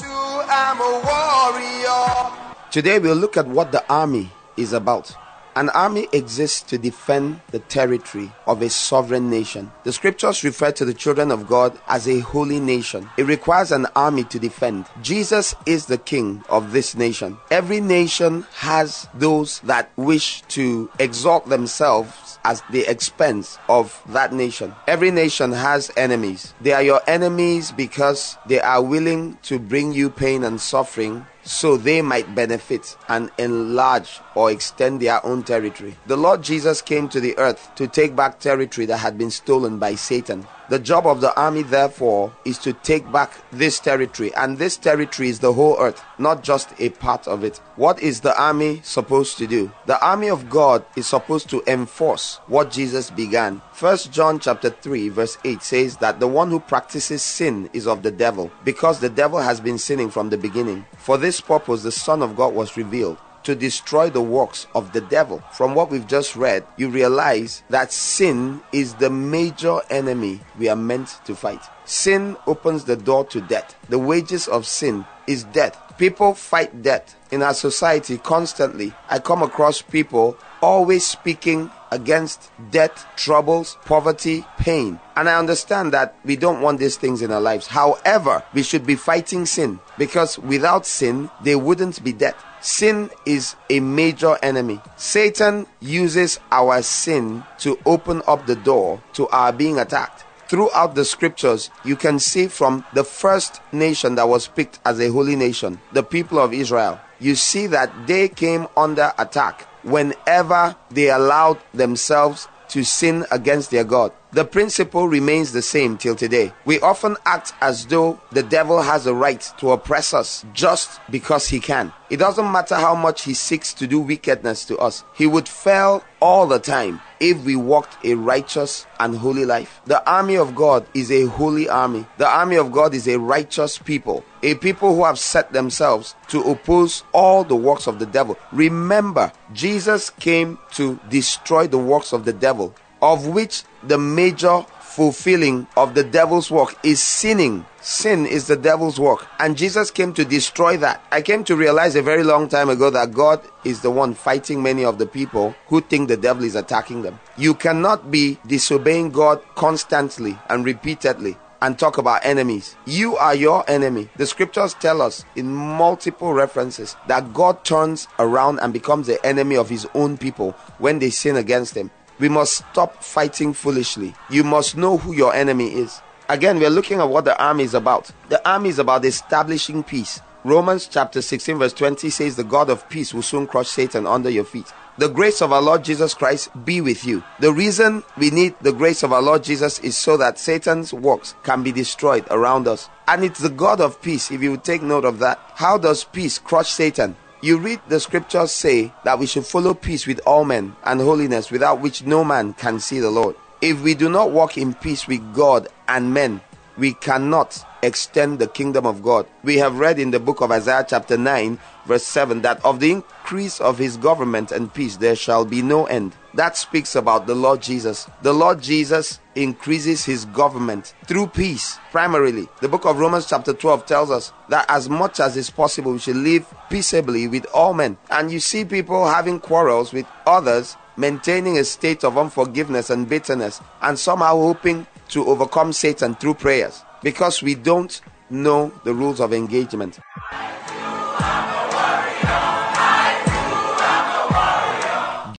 too, I'm a warrior. Today we'll look at what the army is about. An army exists to defend the territory of a sovereign nation. The scriptures refer to the children of God as a holy nation. It requires an army to defend. Jesus is the king of this nation. Every nation has those that wish to exalt themselves at the expense of that nation. Every nation has enemies. They are your enemies because they are willing to bring you pain and suffering, so they might benefit and enlarge or extend their own territory. The Lord Jesus came to the earth to take back territory that had been stolen by Satan. The job of the army, therefore, is to take back this territory, and this territory is the whole earth, not just a part of it. What is the army supposed to do? The army of God is supposed to enforce what Jesus began. 1 John chapter 3 verse 8 says that the one who practices sin is of the devil, because the devil has been sinning from the beginning. For this purpose the Son of God was revealed, to destroy the works of the devil. From what we've just read, you realize that sin is the major enemy we are meant to fight. Sin opens the door to death. The wages of sin is death. People fight death in our society constantly. I come across people always speaking against death, troubles, poverty, pain. And I understand that we don't want these things in our lives. However, we should be fighting sin, because without sin, there wouldn't be death. Sin is a major enemy. Satan uses our sin to open up the door to our being attacked. Throughout the scriptures, you can see from the first nation that was picked as a holy nation, the people of Israel, you see that they came under attack whenever they allowed themselves to sin against their God. The principle remains the same till today. We often act as though the devil has a right to oppress us just because he can. It doesn't matter how much he seeks to do wickedness to us. He would fail all the time if we walked a righteous and holy life. The army of God is a holy army. The army of God is a righteous people, a people who have set themselves to oppose all the works of the devil. Remember, Jesus came to destroy the works of the devil, of which the major fulfilling of the devil's work is sinning. Sin is the devil's work, and Jesus came to destroy that. I came to realize a very long time ago that God is the one fighting many of the people who think the devil is attacking them. You cannot be disobeying God constantly and repeatedly and talk about enemies. You are your enemy. The scriptures tell us in multiple references that God turns around and becomes the enemy of his own people when they sin against him. We must stop fighting foolishly. You must know who your enemy is. Again, we are looking at what the army is about. The army is about establishing peace. Romans chapter 16 verse 20 says, "The God of peace will soon crush Satan under your feet." The grace of our Lord Jesus Christ be with you. The reason we need the grace of our Lord Jesus is so that Satan's works can be destroyed around us. And it's the God of peace, if you take note of that. How does peace crush Satan? You read the scriptures say that we should follow peace with all men and holiness, without which no man can see the Lord. If we do not walk in peace with God and men, we cannot extend the kingdom of God. We have read in the book of Isaiah chapter 9 verse 7 that of the increase of his government and peace there shall be no end. That speaks about the Lord Jesus. The Lord Jesus increases his government through peace primarily. The book of Romans chapter 12 tells us that as much as is possible we should live peaceably with all men. And you see people having quarrels with others, maintaining a state of unforgiveness and bitterness, and somehow hoping to overcome Satan through prayers, because we don't know the rules of engagement.